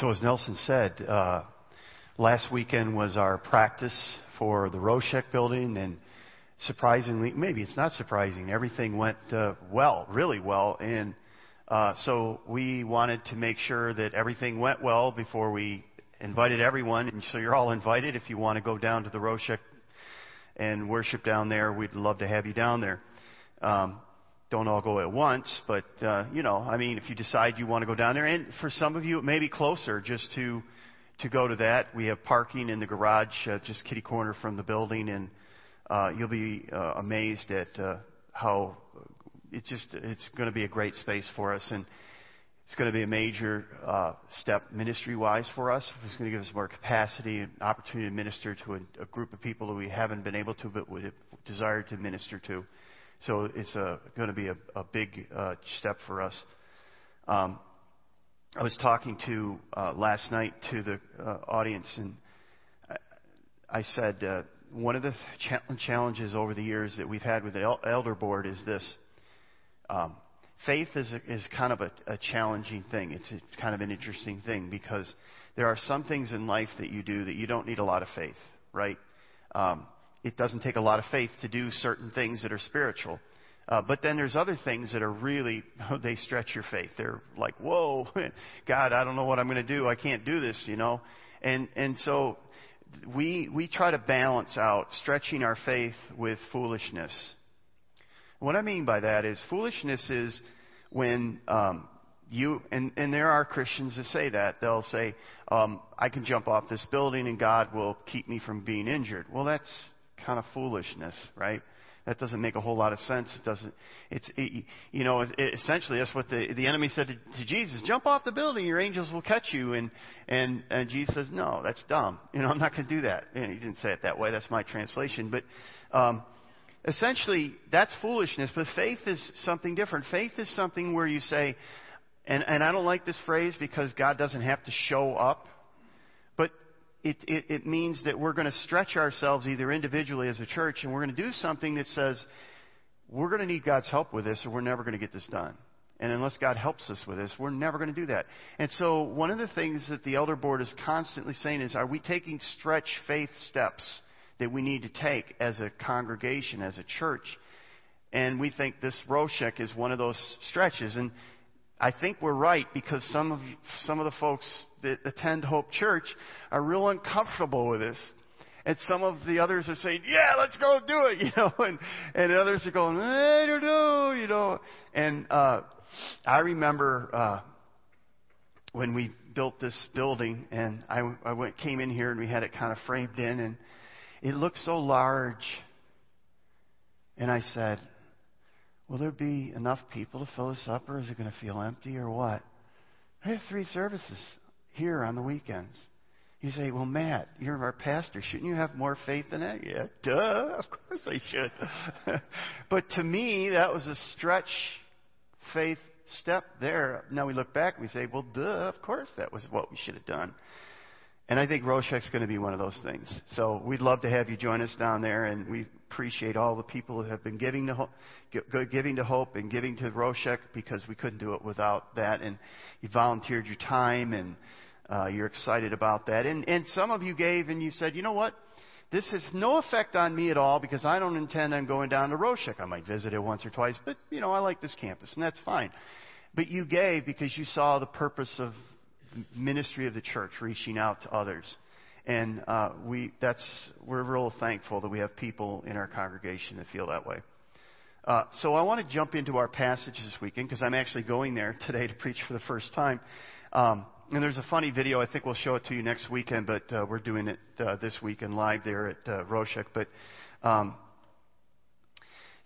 So as Nelson said, last weekend was our practice for the Roshek building, and surprisingly, maybe it's not surprising, everything went well, really well, and so we wanted to make sure that everything went well before we invited everyone, and so you're all invited. If you want to go down to the Roshek and worship down there, we'd love to have you down there. Don't all go at once, but, if you decide you want to go down there, and for some of you, it may be closer just to go to that. We have parking in the garage, just kitty corner from the building, and you'll be amazed at how it's going to be a great space for us, and it's going to be a major step ministry-wise for us. It's going to give us more capacity and opportunity to minister to a group of people that we haven't been able to, but would have desired to minister to. So it's going to be a big step for us. I was talking to last night to the audience, and I said one of the challenges over the years that we've had with the elder board is this. Faith is kind of a challenging thing. It's kind of an interesting thing because there are some things in life that you do that you don't need a lot of faith, right? It doesn't take a lot of faith to do certain things that are spiritual. But then there's other things that are really, they stretch your faith. They're like, whoa, God, I don't know what I'm going to do. I can't do this, you know. And so we try to balance out stretching our faith with foolishness. What I mean by that is foolishness is when and there are Christians that say that. They'll say, I can jump off this building and God will keep me from being injured. Well, that's kind of foolishness, right? That doesn't make a whole lot of sense. Essentially that's what the enemy said to Jesus: jump off the building, your angels will catch you. And Jesus says, no, that's dumb. I'm not going to do that. And he didn't say it that way. That's my translation. But essentially that's foolishness. But faith is something different. Faith is something where you say, and I don't like this phrase because God doesn't have to show up. It means that we're going to stretch ourselves either individually as a church, and we're going to do something that says we're going to need God's help with this or we're never going to get this done. And unless God helps us with this, we're never going to do that. And so one of the things that the elder board is constantly saying is, are we taking stretch faith steps that we need to take as a congregation, as a church? And we think this Roshek is one of those stretches. And I think we're right, because some of the folks that attend Hope Church are real uncomfortable with this, and some of the others are saying, "Yeah, let's go do it," and others are going, "I don't know," And I remember when we built this building, and I came in here, and we had it kind of framed in, and it looked so large, and I said, will there be enough people to fill this up, or is it going to feel empty, or what? I have 3 services here on the weekends. You say, well, Matt, you're our pastor. Shouldn't you have more faith than that? Yeah, duh, of course I should. But to me, that was a stretch faith step there. Now we look back and we say, well, duh, of course that was what we should have done. And I think Roshek's going to be one of those things. So we'd love to have you join us down there, and we appreciate all the people that have been giving to Hope and giving to Roshek, because we couldn't do it without that. And you volunteered your time, and you're excited about that. And some of you gave, and you said, you know what? This has no effect on me at all because I don't intend on going down to Roshek. I might visit it once or twice, but, I like this campus, and that's fine. But you gave because you saw the purpose of ministry of the church reaching out to others, and we're real thankful that we have people in our congregation that feel that way. So I want to jump into our passage this weekend, because I'm actually going there today to preach for the first time, and there's a funny video. I think we'll show it to you next weekend, but we're doing it this weekend live there at Roshek. But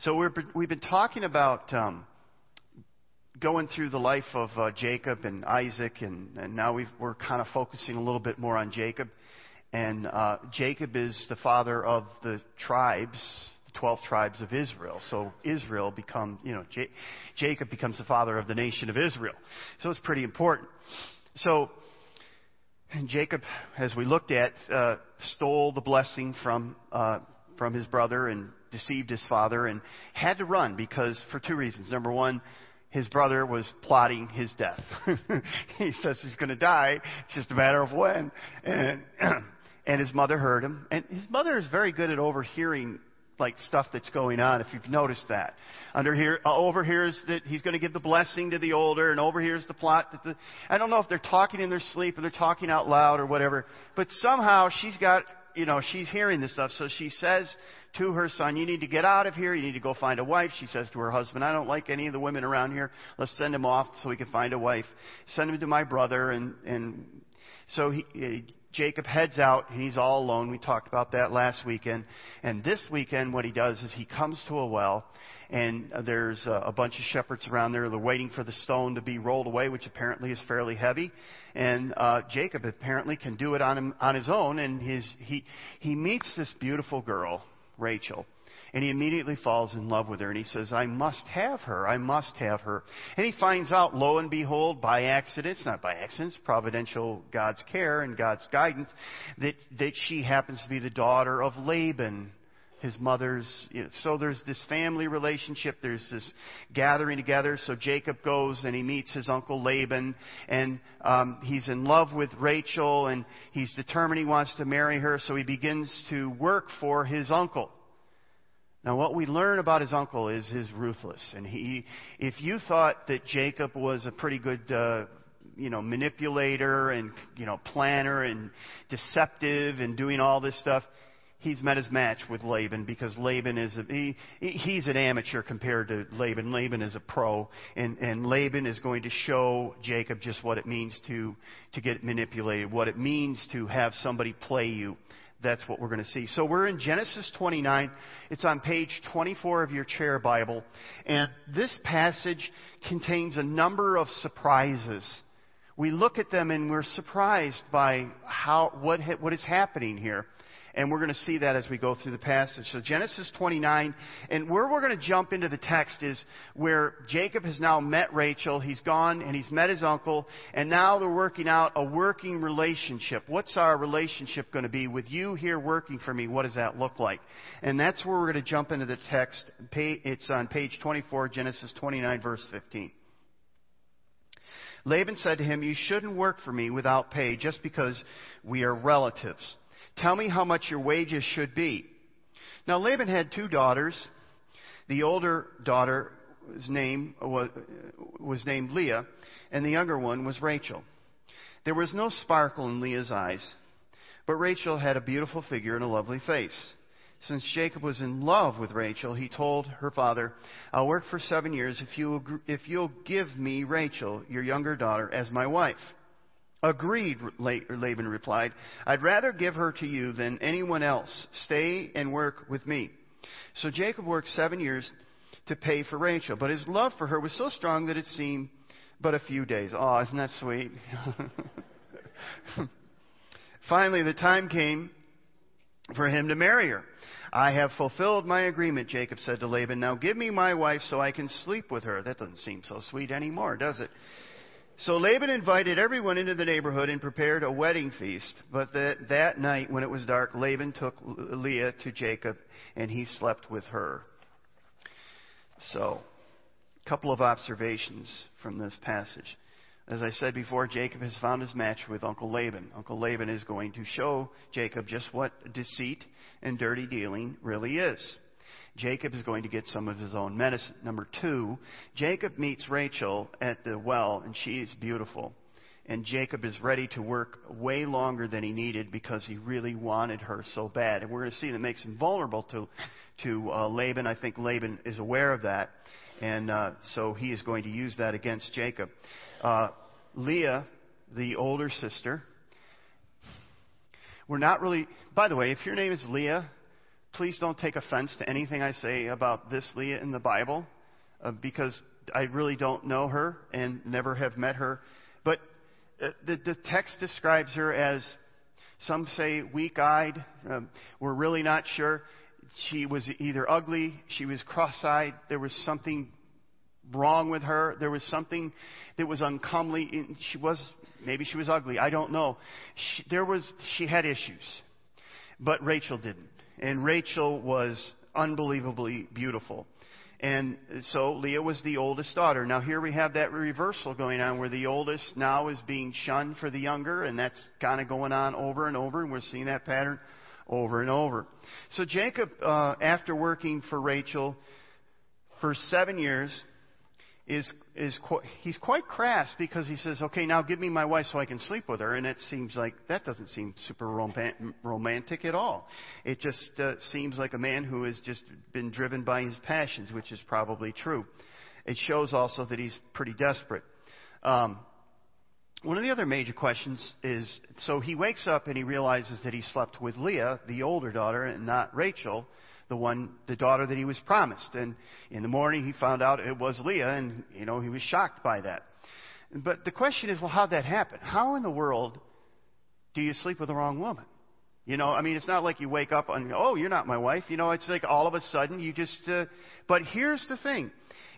so we've been talking about going through the life of Jacob and Isaac, and now we're kind of focusing a little bit more on Jacob. And Jacob is the father of the tribes, the 12 tribes of Israel. So Israel becomes, Jacob becomes the father of the nation of Israel. So it's pretty important. So Jacob, as we looked at, stole the blessing from his brother and deceived his father and had to run because for 2 reasons. Number one, his brother was plotting his death. He says he's going to die. It's just a matter of when. And his mother heard him. And his mother is very good at overhearing like stuff that's going on, if you've noticed that. Overhears that he's going to give the blessing to the older, and overhears the plot. I don't know if they're talking in their sleep or they're talking out loud or whatever, but somehow she's got, she's hearing this stuff. So she says to her son, you need to get out of here. You need to go find a wife. She says to her husband, I don't like any of the women around here. Let's send him off so we can find a wife. Send him to my brother. And so Jacob heads out, and he's all alone. We talked about that last weekend. And this weekend, what he does is he comes to a well, and there's a bunch of shepherds around there. They're waiting for the stone to be rolled away, which apparently is fairly heavy. And Jacob apparently can do it on his own. And he meets this beautiful girl, Rachel. And he immediately falls in love with her. And he says, I must have her. I must have her. And he finds out, lo and behold, by accident, not by accident, providential God's care and God's guidance, that she happens to be the daughter of Laban, his mother's. So there's this family relationship. There's this gathering together. So Jacob goes and he meets his uncle Laban. And he's in love with Rachel. And he's determined he wants to marry her. So he begins to work for his uncle. Now, what we learn about his uncle is he's ruthless. And if you thought that Jacob was a pretty good, manipulator and, planner and deceptive and doing all this stuff, he's met his match with Laban, because Laban is he's an amateur compared to Laban. Laban is a pro, and Laban is going to show Jacob just what it means to get manipulated, what it means to have somebody play you. That's what we're going to see. So we're in Genesis 29. It's on page 24 of your chair Bible. And this passage contains a number of surprises. We look at them and we're surprised by what is happening here. And we're going to see that as we go through the passage. So Genesis 29, and where we're going to jump into the text is where Jacob has now met Rachel. He's gone and he's met his uncle, and now they're working out a working relationship. What's our relationship going to be with you here working for me? What does that look like? And that's where we're going to jump into the text. It's on page 24, Genesis 29, verse 15. Laban said to him, you shouldn't work for me without pay just because we are relatives. Tell me how much your wages should be. Now, Laban had two daughters. The older daughter's name was named Leah, and the younger one was Rachel. There was no sparkle in Leah's eyes, but Rachel had a beautiful figure and a lovely face. Since Jacob was in love with Rachel, he told her father, I'll work for 7 years if you'll give me Rachel, your younger daughter, as my wife. Agreed, Laban replied. I'd rather give her to you than anyone else. Stay and work with me. So Jacob worked 7 years to pay for Rachel, but his love for her was so strong that it seemed but a few days. Oh, isn't that sweet? Finally, the time came for him to marry her. I have fulfilled my agreement, Jacob said to Laban. Now give me my wife so I can sleep with her. That doesn't seem so sweet anymore, does it? So Laban invited everyone into the neighborhood and prepared a wedding feast. But that night, when it was dark, Laban took Leah to Jacob, and he slept with her. So, a couple of observations from this passage. As I said before, Jacob has found his match with Uncle Laban. Uncle Laban is going to show Jacob just what deceit and dirty dealing really is. Jacob is going to get some of his own medicine. Number two, Jacob meets Rachel at the well, and she is beautiful. And Jacob is ready to work way longer than he needed because he really wanted her so bad. And we're going to see that makes him vulnerable to Laban. I think Laban is aware of that. And so he is going to use that against Jacob. Leah, the older sister, we're not really... By the way, if your name is Leah... Please don't take offense to anything I say about this Leah in the Bible, because I really don't know her and never have met her. But the text describes her as, some say, weak-eyed. We're really not sure. She was either ugly, she was cross-eyed, there was something wrong with her, there was something that was uncomely. Maybe she was ugly, I don't know. She had issues, but Rachel didn't. And Rachel was unbelievably beautiful. And so Leah was the oldest daughter. Now here we have that reversal going on where the oldest now is being shunned for the younger, and that's kind of going on over and over, and we're seeing that pattern over and over. So Jacob, after working for Rachel for 7 years, he's quite crass because he says, okay, now give me my wife so I can sleep with her. And it seems like that doesn't seem super romantic at all. It just seems like a man who has just been driven by his passions, which is probably true. It shows also that he's pretty desperate. One of the other major questions is, so he wakes up and he realizes that he slept with Leah, the older daughter, and not Rachel, the daughter that he was promised. And in the morning he found out it was Leah, and he was shocked by that. But the question is, well, how'd that happen? How in the world do you sleep with the wrong woman? It's not like you wake up and, oh, you're not my wife. It's like all of a sudden you just... but here's the thing.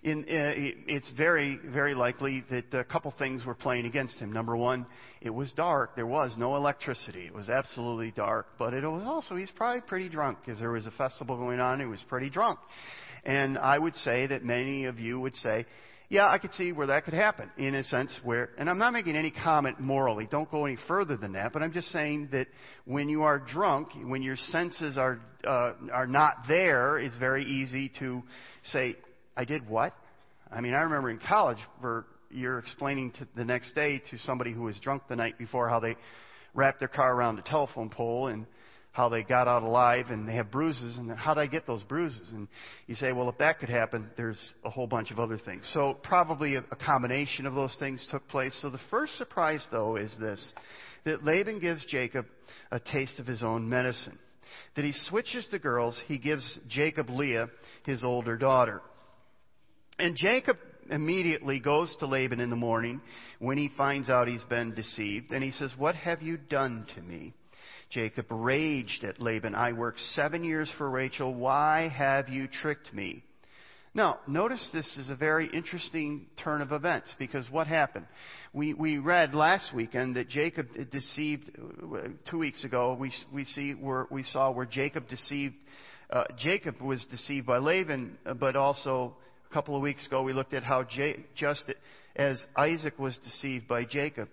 It's very, very likely that a couple things were playing against him. Number one, it was dark. There was no electricity. It was absolutely dark. But it was also, he's probably pretty drunk because there was a festival going on. He was pretty drunk. And I would say that many of you would say, yeah, I could see where that could happen in a sense where, and I'm not making any comment morally, don't go any further than that, but I'm just saying that when you are drunk, when your senses are not there, it's very easy to say, I did what? I remember in college where you're explaining the next day to somebody who was drunk the night before how they wrapped their car around a telephone pole and how they got out alive and they have bruises and how did I get those bruises? And you say, well, if that could happen, there's a whole bunch of other things. So probably a combination of those things took place. So the first surprise, though, is this, that Laban gives Jacob a taste of his own medicine, that he switches the girls. He gives Jacob Leah, his older daughter. And Jacob immediately goes to Laban in the morning when he finds out he's been deceived. And he says, what have you done to me? Jacob raged at Laban. I worked 7 years for Rachel. Why have you tricked me? Now, notice this is a very interesting turn of events because what happened? We read last weekend that Jacob deceived, 2 weeks ago, we saw where Jacob deceived, Jacob was deceived by Laban, but also a couple of weeks ago, we looked at how just as Isaac was deceived by Jacob,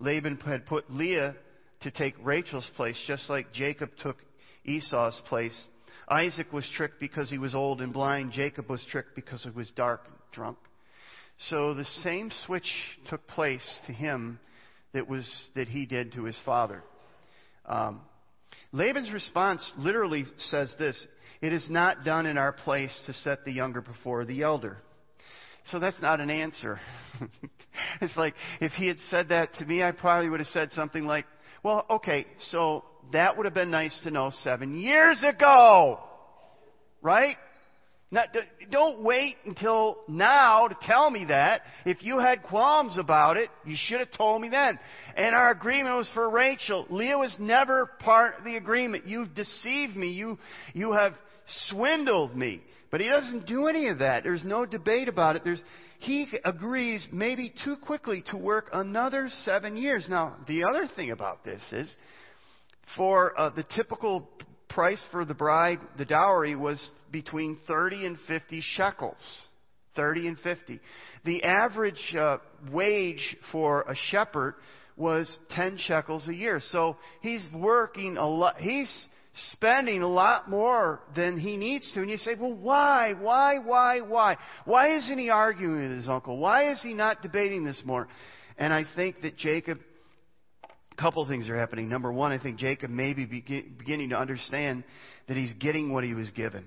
Laban had put Leah to take Rachel's place, just like Jacob took Esau's place. Isaac was tricked because he was old and blind. Jacob was tricked because he was dark and drunk. So the same switch took place to him that he did to his father. Laban's response literally says this. It is not done in our place to set the younger before the elder. So that's not an answer. It's like, if he had said that to me, I probably would have said something like, well, okay, so that would have been nice to know 7 years ago. Right? Don't wait until now to tell me that. If you had qualms about it, you should have told me then. And our agreement was for Rachel. Leah was never part of the agreement. You've deceived me. You have swindled me. But he doesn't do any of that. There's no debate about it. He agrees maybe too quickly to work another 7 years. Now, the other thing about this is, for the typical price for the bride, the dowry was between 30 and 50 shekels. 30 and 50. The average wage for a shepherd was 10 shekels a year. So he's working a lot. He's spending a lot more than he needs to. And you say, well, why? Why isn't he arguing with his uncle? Why is he not debating this more? And I think that a couple things are happening. Number one, I think Jacob may be beginning to understand that he's getting what he was given.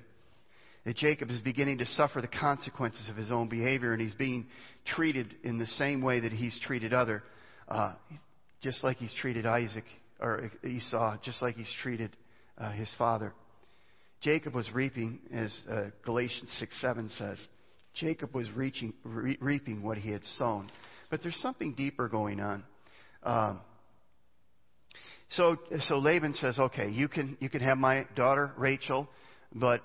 That Jacob is beginning to suffer the consequences of his own behavior, and he's being treated in the same way that he's treated just like he's treated Isaac or Esau, just like he's treated his father. Jacob was reaping, as Galatians 6:7 says, Jacob was reaping what he had sown. But there's something deeper going on. So Laban says, okay, you can have my daughter Rachel, but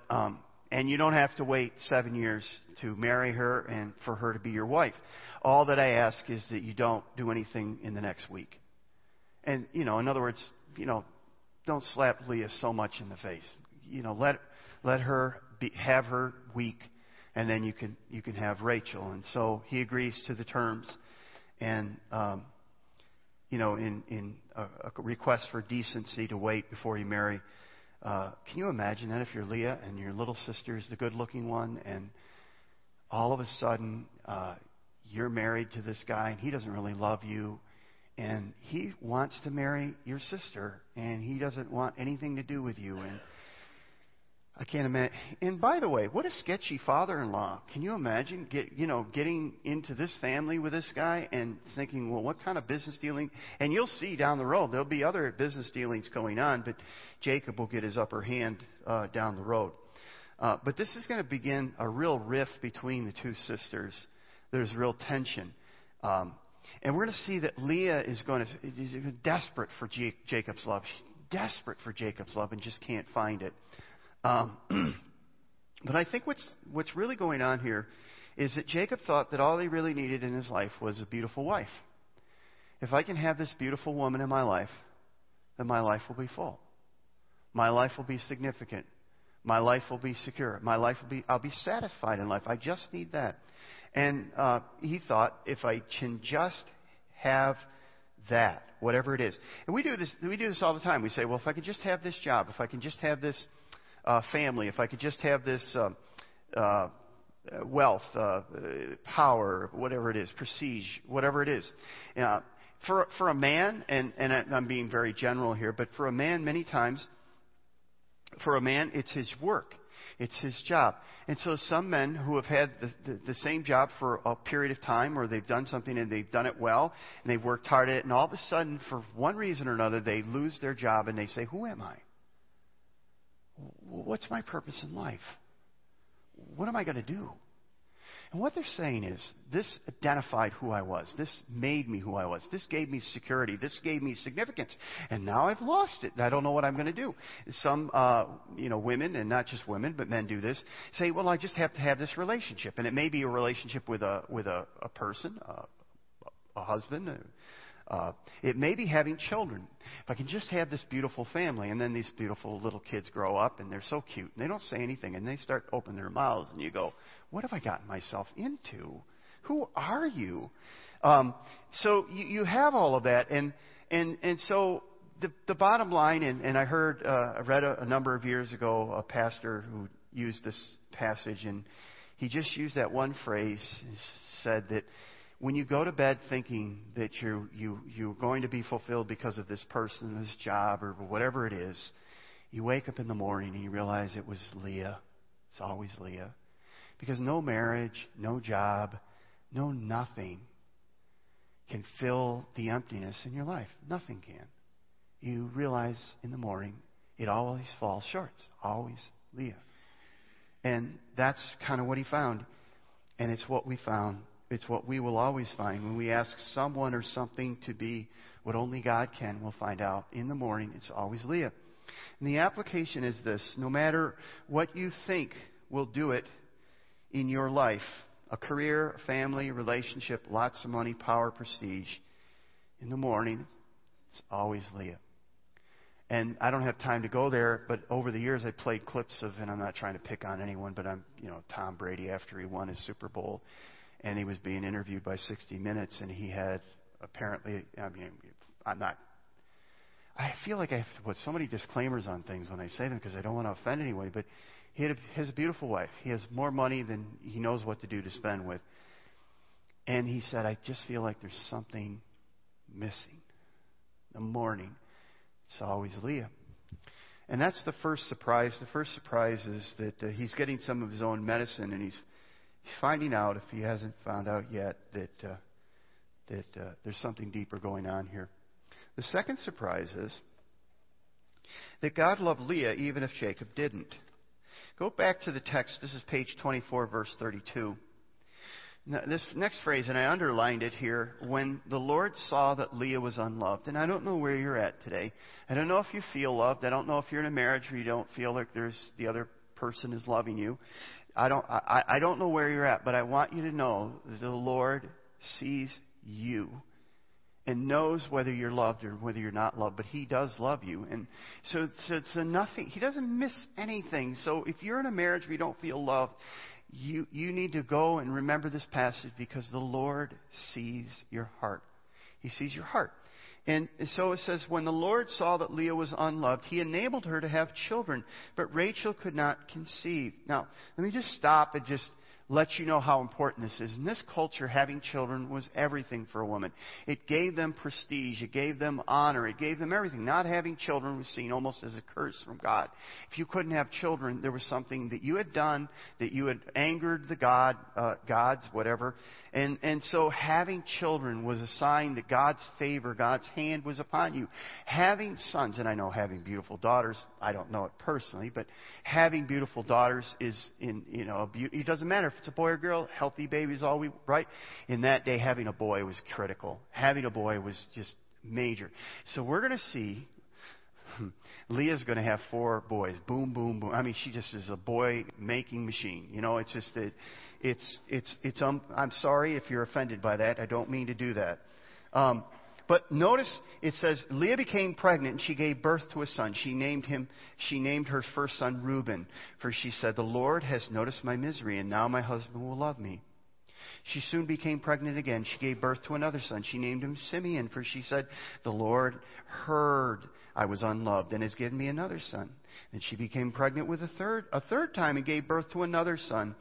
and you don't have to wait 7 years to marry her and for her to be your wife. All that I ask is that you don't do anything in the next week. And in other words, don't slap Leah so much in the face. Let her have her week, and then you can have Rachel. And so he agrees to the terms, and in a request for decency to wait before you marry. Can you imagine that if you're Leah and your little sister is the good-looking one, and all of a sudden you're married to this guy and he doesn't really love you, and he wants to marry your sister and he doesn't want anything to do with you. And I can't imagine. And by the way, what a sketchy father-in-law. Can you imagine getting into this family with this guy and thinking, well, what kind of business dealing? And you'll see down the road, there'll be other business dealings going on, but Jacob will get his upper hand down the road. But this is going to begin a real rift between the two sisters. There's real tension. And we're going to see that Leah is going to be desperate for Jacob's love. She's desperate for Jacob's love and just can't find it. But I think what's really going on here is that Jacob thought that all he really needed in his life was a beautiful wife. If I can have this beautiful woman in my life, then my life will be full. My life will be significant. My life will be secure. My life will be, I'll be satisfied in life. I just need that. And he thought, if I can just have that, whatever it is. And we do this all the time. We say, well, if I can just have this job, if I can just have this family, if I could just have this wealth, power, whatever it is, prestige, whatever it is. For a man, and I'm being very general here, but for a man many times, for a man it's his work. It's his job. And so some men who have had the same job for a period of time, or they've done something and they've done it well, and they've worked hard at it, and all of a sudden, for one reason or another, they lose their job and they say, who am I? What's my purpose in life? What am I going to do? And what they're saying is, this identified who I was. This made me who I was. This gave me security. This gave me significance. And now I've lost it, and I don't know what I'm going to do. Some, women, and not just women, but men do this, say, well, I just have to have this relationship. And it may be a relationship with a person, a husband, it may be having children. If I can just have this beautiful family, and then these beautiful little kids grow up, and they're so cute, and they don't say anything, and they start opening their mouths, and you go, what have I gotten myself into? Who are you? So you have all of that, and so the bottom line, and I heard, I read a number of years ago a pastor who used this passage, and he just used that one phrase, said that, when you go to bed thinking that you're going to be fulfilled because of this person, this job, or whatever it is, you wake up in the morning and you realize it was Leah. It's always Leah. Because no marriage, no job, no nothing can fill the emptiness in your life. Nothing can. You realize in the morning it always falls short. It's always Leah. And that's kind of what he found. And it's what we found. It's what we will always find. When we ask someone or something to be what only God can, we'll find out in the morning it's always Leah. And the application is this. No matter what you think will do it in your life, a career, a family, relationship, lots of money, power, prestige, in the morning it's always Leah. And I don't have time to go there, but over the years I played clips of, and I'm not trying to pick on anyone, but I'm, Tom Brady after he won his Super Bowl. And he was being interviewed by 60 Minutes, and he had apparently, I feel like I have to put so many disclaimers on things when I say them because I don't want to offend anyone, but he has a beautiful wife. He has more money than he knows what to do to spend with. And he said, I just feel like there's something missing. The morning, it's always Leah. And that's the first surprise. The first surprise is that he's getting some of his own medicine, and he's finding out, if he hasn't found out yet, that there's something deeper going on here. The second surprise is that God loved Leah even if Jacob didn't. Go back to the text. This is page 24, verse 32. Now, this next phrase, and I underlined it here, when the Lord saw that Leah was unloved. And I don't know where you're at today. I don't know if you feel loved. I don't know if you're in a marriage where you don't feel like there's the other person is loving you. I don't know where you're at, but I want you to know that the Lord sees you and knows whether you're loved or whether you're not loved, but He does love you. And so it's nothing. He doesn't miss anything. So if you're in a marriage where you don't feel loved, You need to go and remember this passage because the Lord sees your heart. He sees your heart. And so it says, when the Lord saw that Leah was unloved, he enabled her to have children, but Rachel could not conceive. Now, let me just stop and just let you know how important this is. In this culture, having children was everything for a woman. It gave them prestige. It gave them honor. It gave them everything. Not having children was seen almost as a curse from God. If you couldn't have children, there was something that you had done, that you had angered the gods, whatever. And so having children was a sign that God's favor, God's hand was upon you. Having sons, and I know having beautiful daughters, I don't know it personally, but having beautiful daughters is it doesn't matter if it's a boy or girl, healthy babies, all we, right? In that day, having a boy was critical. Having a boy was just major. So we're going to see, Leah's going to have 4 boys. Boom, boom, boom. I mean, she just is a boy-making machine. You know, it's just, I'm sorry if you're offended by that. I don't mean to do that. But notice it says, Leah became pregnant and she gave birth to a son. She named her first son Reuben. For she said, the Lord has noticed my misery and now my husband will love me. She soon became pregnant again. She gave birth to another son. She named him Simeon. For she said, the Lord heard I was unloved and has given me another son. And she became pregnant with a third time and gave birth to another son.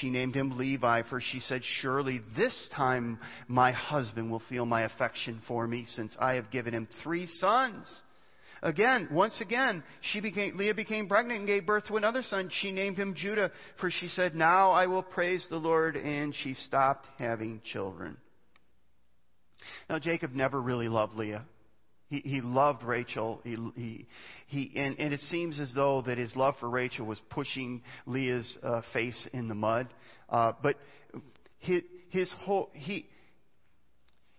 She named him Levi, for she said, surely this time my husband will feel my affection for me, since I have given him 3 sons. Once again, Leah became pregnant and gave birth to another son. She named him Judah, for she said, now I will praise the Lord. And she stopped having children. Now, Jacob never really loved Leah. He loved Rachel. And it seems as though that his love for Rachel was pushing Leah's face in the mud.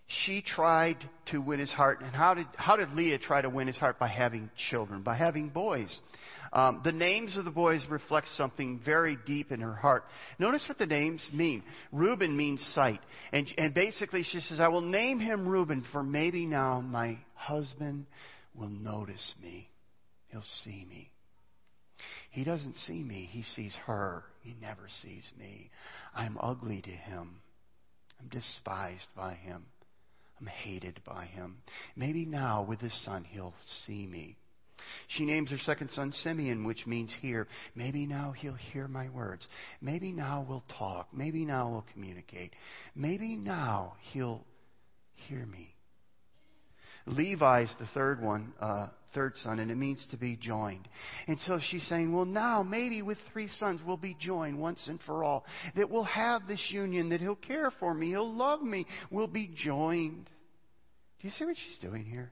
She tried to win his heart. And how did Leah try to win his heart? By having children, by having boys. The names of the boys reflect something very deep in her heart. Notice what the names mean. Reuben means sight. And basically she says, I will name him Reuben, for maybe now my husband will notice me. He'll see me. He doesn't see me. He sees her. He never sees me. I'm ugly to him. I'm despised by him. I'm hated by him. Maybe now with his son he'll see me. She names her second son Simeon, which means hear. Maybe now he'll hear my words. Maybe now we'll talk. Maybe now we'll communicate. Maybe now he'll hear me. Levi is the third son, and it means to be joined. And so she's saying, well, now maybe with 3 sons we'll be joined once and for all, that we'll have this union, that he'll care for me, he'll love me, we'll be joined. Do you see what she's doing here?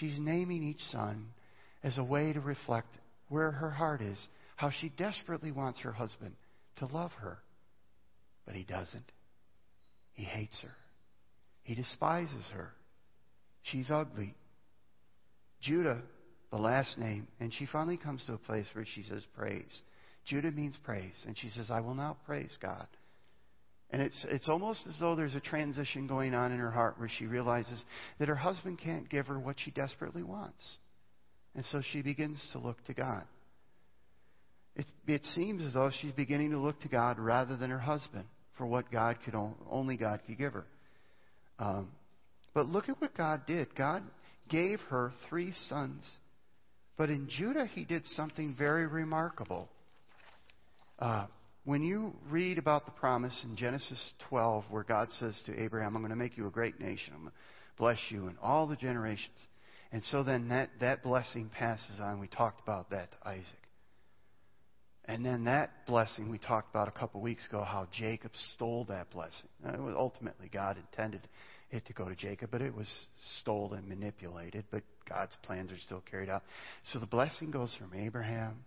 She's naming each son as a way to reflect where her heart is, how she desperately wants her husband to love her. But he doesn't. He hates her. He despises her. She's ugly. Judah, the last name, and she finally comes to a place where she says praise. Judah means praise, and she says, I will now praise God. And it's almost as though there's a transition going on in her heart where she realizes that her husband can't give her what she desperately wants. And so she begins to look to God. It seems as though she's beginning to look to God rather than her husband for what only God could give her. But look at what God did. God gave her 3 sons. But in Judah, he did something very remarkable. When you read about the promise in Genesis 12, where God says to Abraham, I'm going to make you a great nation. I'm going to bless you in all the generations. And so then that blessing passes on. We talked about that to Isaac. And then that blessing, we talked about a couple weeks ago, how Jacob stole that blessing. Now, it was ultimately God intended it to go to Jacob, but it was stolen and manipulated, but God's plans are still carried out. So the blessing goes from Abraham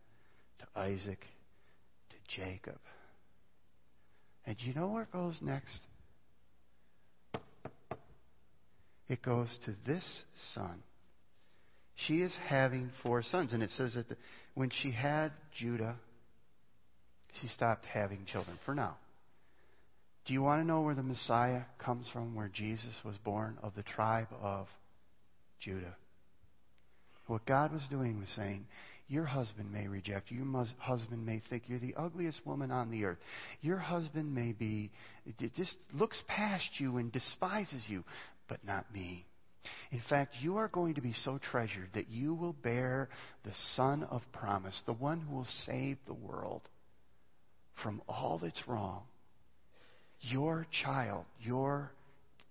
to Isaac to Jacob. And you know where it goes next? It goes to this son. She is having 4 sons, and it says that when she had Judah, she stopped having children for now. Do you want to know where the Messiah comes from, where Jesus was born? Of the tribe of Judah. What God was doing was saying, Your husband may reject you. Your husband may think you're the ugliest woman on the earth. Your husband may be, just looks past you and despises you, but not me. In fact, you are going to be so treasured that you will bear the Son of Promise, the one who will save the world from all that's wrong. Your child, your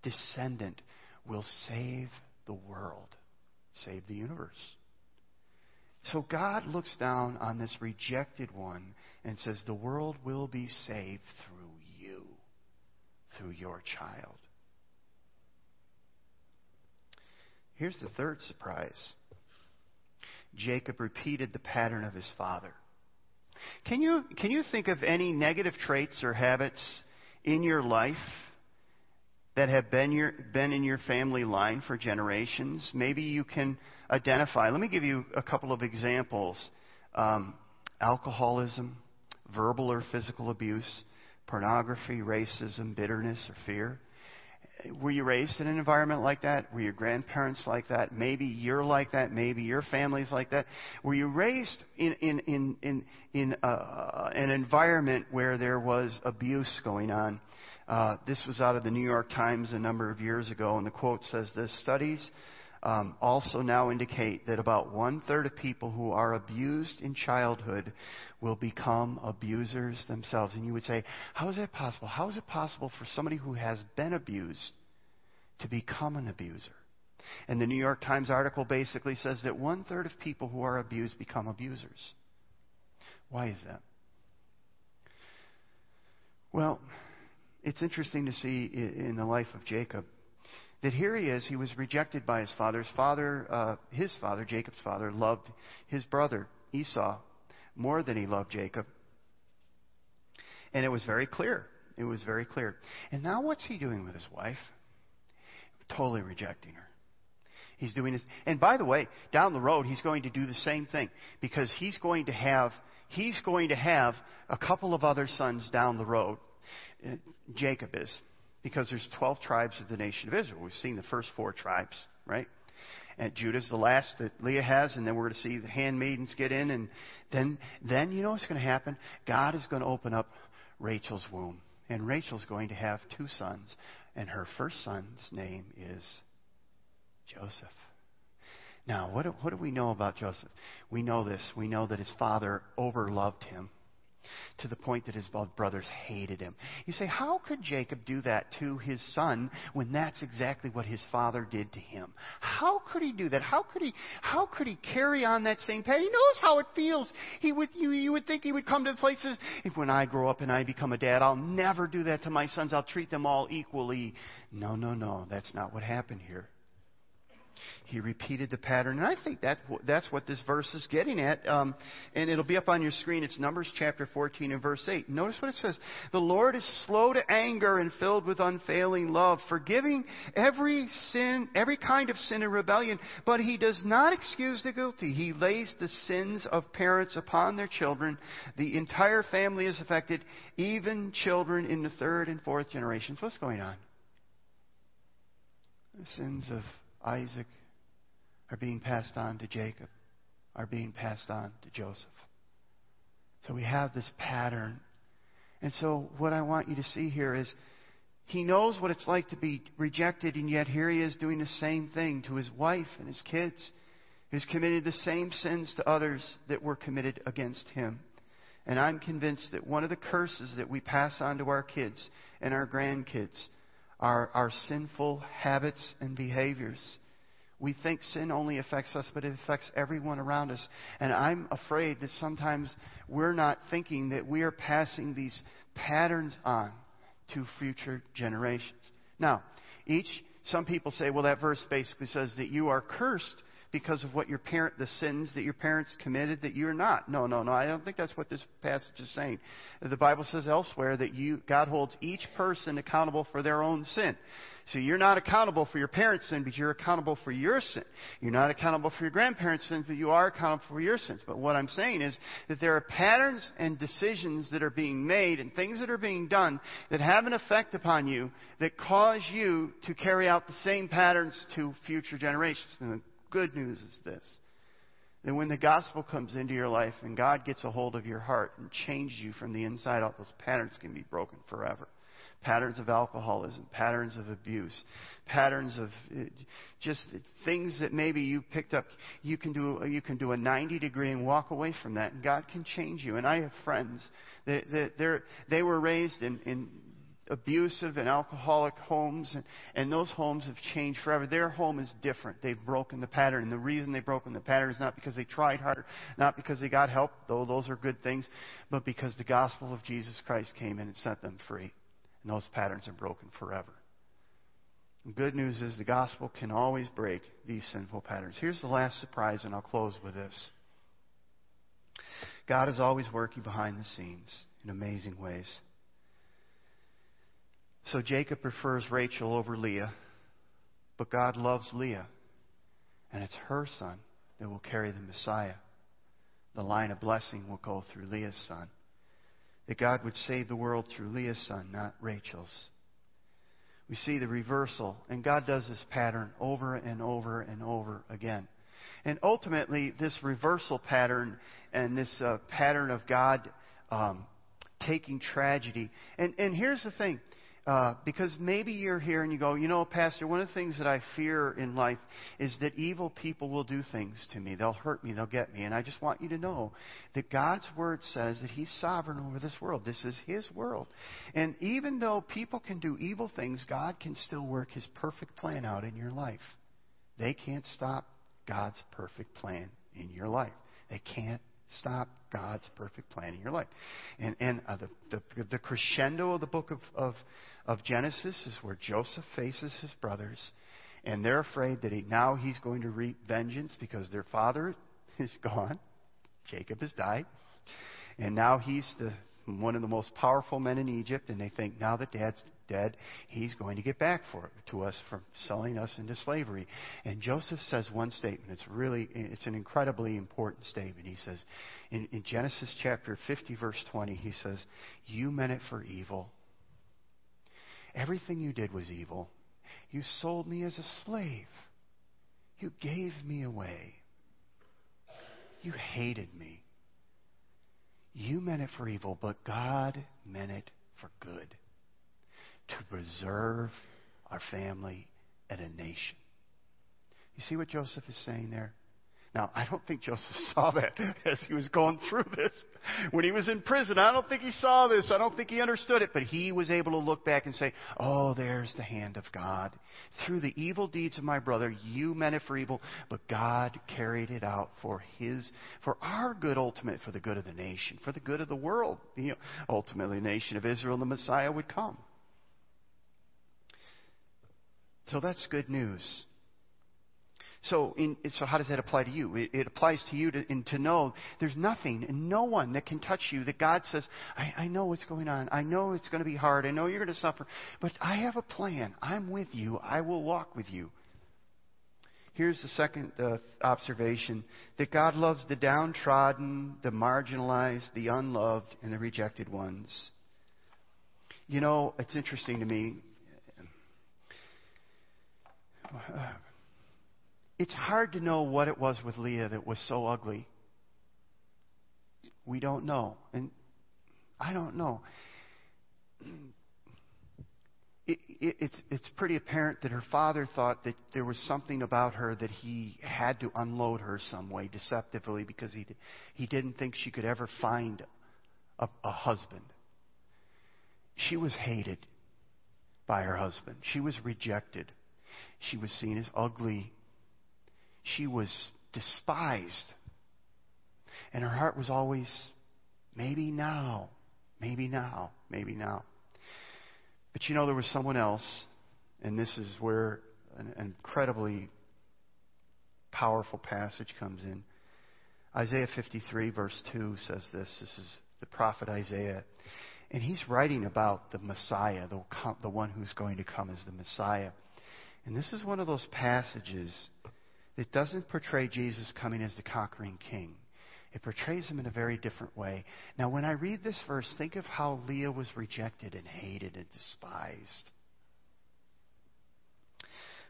descendant will save the world, save the universe. So God looks down on this rejected one and says, the world will be saved through you, through your child. Here's the third surprise. Jacob repeated the pattern of his father. Can you think of any negative traits or habits in your life that have been in your family line for generations? Maybe you can identify. Let me give you a couple of examples. Alcoholism, verbal or physical abuse, pornography, racism, bitterness, or fear. Were you raised in an environment like that? Were your grandparents like that? Maybe you're like that. Maybe your family's like that. Were you raised in an environment where there was abuse going on? This was out of the New York Times a number of years ago, and the quote says this: "Studies also now indicate that about one-third of people who are abused in childhood will become abusers themselves." And you would say, how is that possible? How is it possible for somebody who has been abused to become an abuser? And the New York Times article basically says that one-third of people who are abused become abusers. Why is that? Well, it's interesting to see in the life of Jacob that here he is, he was rejected by his father. His father, Jacob's father, loved his brother Esau more than he loved Jacob. And it was very clear. It was very clear. And now what's he doing with his wife? Totally rejecting her. He's doing this. And by the way, down the road, he's going to do the same thing, because he's going to have a couple of other sons down the road. Jacob is. Because there's 12 tribes of the nation of Israel. We've seen the first 4 tribes, right? And Judah's the last that Leah has, and then we're going to see the handmaidens get in, and then you know what's going to happen? God is going to open up Rachel's womb, and Rachel's going to have 2 sons, and her first son's name is Joseph. Now, what do we know about Joseph? We know this. We know that his father overloved him, to the point that his brothers hated him. You say, how could Jacob do that to his son when that's exactly what his father did to him? How could he do that? How could he carry on that same pattern? He knows how it feels. You would think he would come to the places, when I grow up and I become a dad, I'll never do that to my sons. I'll treat them all equally. No. That's not what happened here. He repeated the pattern, and I think that's what this verse is getting at, and it'll be up on your screen. It's Numbers chapter 14 and verse 8. Notice what it says. The Lord is slow to anger and filled with unfailing love, forgiving every sin, every kind of sin and rebellion, but He does not excuse the guilty. He lays the sins of parents upon their children. The entire family is affected, even children in the 3rd and 4th generations. What's going on? The sins of Isaac are being passed on to Jacob, are being passed on to Joseph. So we have this pattern. And so what I want you to see here is he knows what it's like to be rejected, and yet here he is doing the same thing to his wife and his kids. He's committed the same sins to others that were committed against him. And I'm convinced that one of the curses that we pass on to our kids and our grandkids are our sinful habits and behaviors. We think sin only affects us, but it affects everyone around us. And I'm afraid that sometimes we're not thinking that we are passing these patterns on to future generations. Now, some people say, well, that verse basically says that you are cursed because of what the sins that your parents committed, that you're not. No. I don't think that's what this passage is saying. The Bible says elsewhere that God holds each person accountable for their own sin. So you're not accountable for your parents' sin, but you're accountable for your sin. You're not accountable for your grandparents' sins, but you are accountable for your sins. But what I'm saying is that there are patterns and decisions that are being made and things that are being done that have an effect upon you that cause you to carry out the same patterns to future generations. And the good news is this, then when the gospel comes into your life and God gets a hold of your heart and changes you from the inside out, those patterns can be broken forever. Patterns of alcoholism, patterns of abuse, patterns of just things that maybe you picked up. You can do a 90 degree and walk away from that, and God can change you. And I have friends that they were raised in abusive and alcoholic homes, and those homes have changed forever. Their home is different. They've broken the pattern, and the reason they've broken the pattern is not because they tried hard, not because they got help, though those are good things, but because the gospel of Jesus Christ came in and set them free, and those patterns are broken forever. The good news is the gospel can always break these sinful patterns. Here's the last surprise, and I'll close with this. God is always working behind the scenes in amazing ways. So Jacob prefers Rachel over Leah, but God loves Leah, and it's her son that will carry the Messiah. The line of blessing will go through Leah's son. That God would save the world through Leah's son, not Rachel's. We see the reversal, and God does this pattern over and over and over again. And ultimately, this reversal pattern and this pattern of God taking tragedy. And here's the thing. Because maybe you're here and you go, you know, Pastor, one of the things that I fear in life is that evil people will do things to me. They'll hurt me. They'll get me. And I just want you to know that God's Word says that He's sovereign over this world. This is His world. And even though people can do evil things, God can still work His perfect plan out in your life. They can't stop God's perfect plan in your life. They can't stop God's perfect plan in your life. And the crescendo of the book of Genesis is where Joseph faces his brothers, and they're afraid that he's going to reap vengeance because their father is gone. Jacob has died. And now he's one of the most powerful men in Egypt, and they think now that Dad's dead, he's going to get back to us for selling us into slavery. And Joseph says one statement. It's an incredibly important statement. He says, in Genesis chapter 50, verse 20, he says, "You meant it for evil. Everything you did was evil. You sold me as a slave. You gave me away. You hated me. You meant it for evil, but God meant it for good, to preserve our family and a nation." You see what Joseph is saying there? Now, I don't think Joseph saw that as he was going through this. When he was in prison, I don't think he saw this. I don't think he understood it. But he was able to look back and say, "Oh, there's the hand of God. Through the evil deeds of my brother, you meant it for evil, but God carried it out for our good ultimate, for the good of the nation, for the good of the world." Ultimately, the nation of Israel, the Messiah would come. So that's good news. So how does that apply to you? It applies to you to know there's nothing and no one that can touch you that God says, I know what's going on. I know it's going to be hard. I know you're going to suffer. But I have a plan. I'm with you. I will walk with you. Here's the second observation, that God loves the downtrodden, the marginalized, the unloved, and the rejected ones. You know, it's interesting to me. It's hard to know what it was with Leah that was so ugly. We don't know. And I don't know. It's pretty apparent that her father thought that there was something about her that he had to unload her some way deceptively, because he didn't think she could ever find a husband. She was hated by her husband. She was rejected. She was seen as ugly. She was despised. And her heart was always, maybe now, maybe now, maybe now. But you know, there was someone else, and this is where an incredibly powerful passage comes in. Isaiah 53, verse 2 says this. This is the prophet Isaiah. And he's writing about the Messiah, the one who's going to come as the Messiah. And this is one of those passages that doesn't portray Jesus coming as the conquering king. It portrays him in a very different way. Now, when I read this verse, think of how Leah was rejected and hated and despised.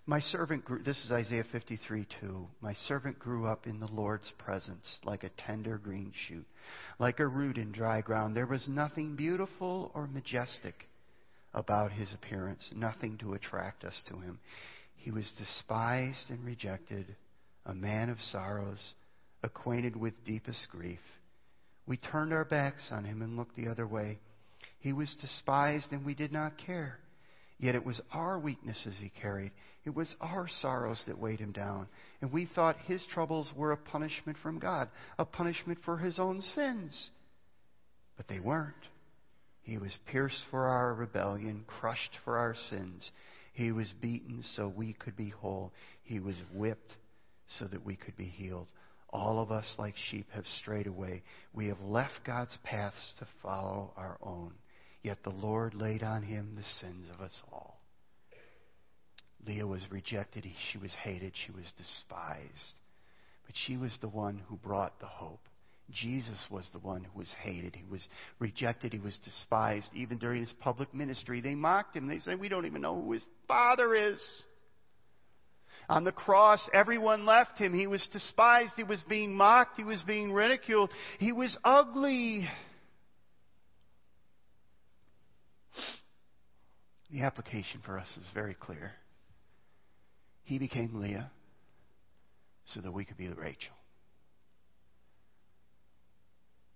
My servant grew, this is Isaiah 53:2. My servant grew up in the Lord's presence like a tender green shoot, like a root in dry ground. There was nothing beautiful or majestic about his appearance, nothing to attract us to him. He was despised and rejected, a man of sorrows, acquainted with deepest grief. We turned our backs on him and looked the other way. He was despised and we did not care. Yet it was our weaknesses he carried. It was our sorrows that weighed him down. And we thought his troubles were a punishment from God, a punishment for his own sins. But they weren't. He was pierced for our rebellion, crushed for our sins. He was beaten so we could be whole. He was whipped so that we could be healed. All of us, like sheep, have strayed away. We have left God's paths to follow our own. Yet the Lord laid on him the sins of us all. Leah was rejected. She was hated. She was despised. But she was the one who brought the hope. Jesus was the one who was hated. He was rejected. He was despised. Even during his public ministry, they mocked him. They said, we don't even know who his father is. On the cross, everyone left him. He was despised. He was being mocked. He was being ridiculed. He was ugly. The application for us is very clear. He became Leah so that we could be Rachel.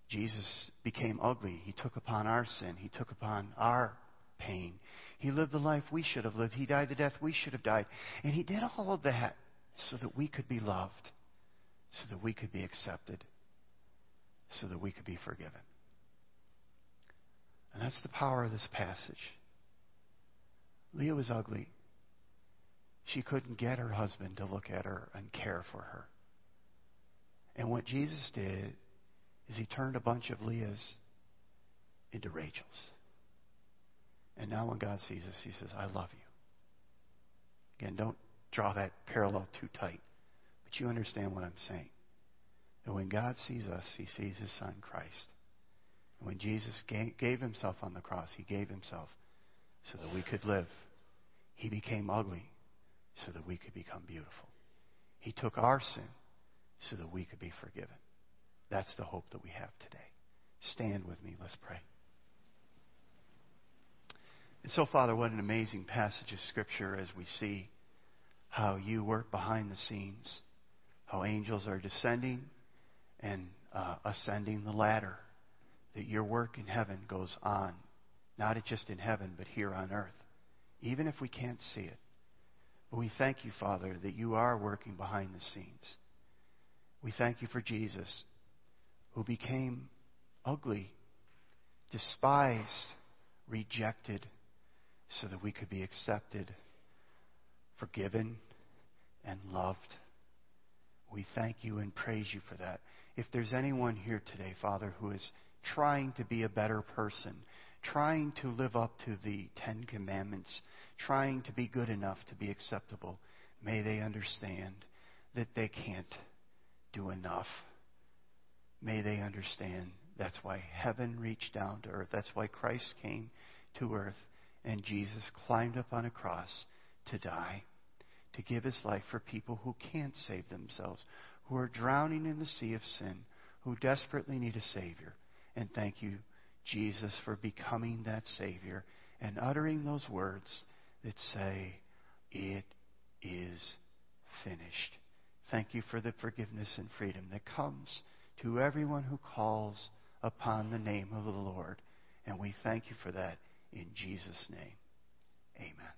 Jesus became ugly. He took upon our sin. He took upon our pain. He lived the life we should have lived. He died the death we should have died. And he did all of that so that we could be loved, so that we could be accepted, so that we could be forgiven. And that's the power of this passage. Leah was ugly. She couldn't get her husband to look at her and care for her. And what Jesus did is he turned a bunch of Leahs into Rachels. And now when God sees us, he says, I love you. Again, don't draw that parallel too tight. But you understand what I'm saying. And when God sees us, he sees his son Christ. And when Jesus gave himself on the cross, he gave himself so that we could live. He became ugly so that we could become beautiful. He took our sin so that we could be forgiven. That's the hope that we have today. Stand with me. Let's pray. And so, Father, what an amazing passage of Scripture as we see how you work behind the scenes, how angels are descending and ascending the ladder, that your work in heaven goes on, not just in heaven, but here on earth, even if we can't see it. But we thank you, Father, that you are working behind the scenes. We thank you for Jesus, who became ugly, despised, rejected, so that we could be accepted, forgiven, and loved. We thank you and praise you for that. If there's anyone here today, Father, who is trying to be a better person, trying to live up to the Ten Commandments, trying to be good enough to be acceptable, may they understand that they can't do enough. May they understand that's why heaven reached down to earth. That's why Christ came to earth and Jesus climbed up on a cross to die, to give his life for people who can't save themselves, who are drowning in the sea of sin, who desperately need a Savior. And thank you, Jesus, for becoming that Savior and uttering those words that say, it is finished. Thank you for the forgiveness and freedom that comes to everyone who calls upon the name of the Lord. And we thank you for that in Jesus' name. Amen.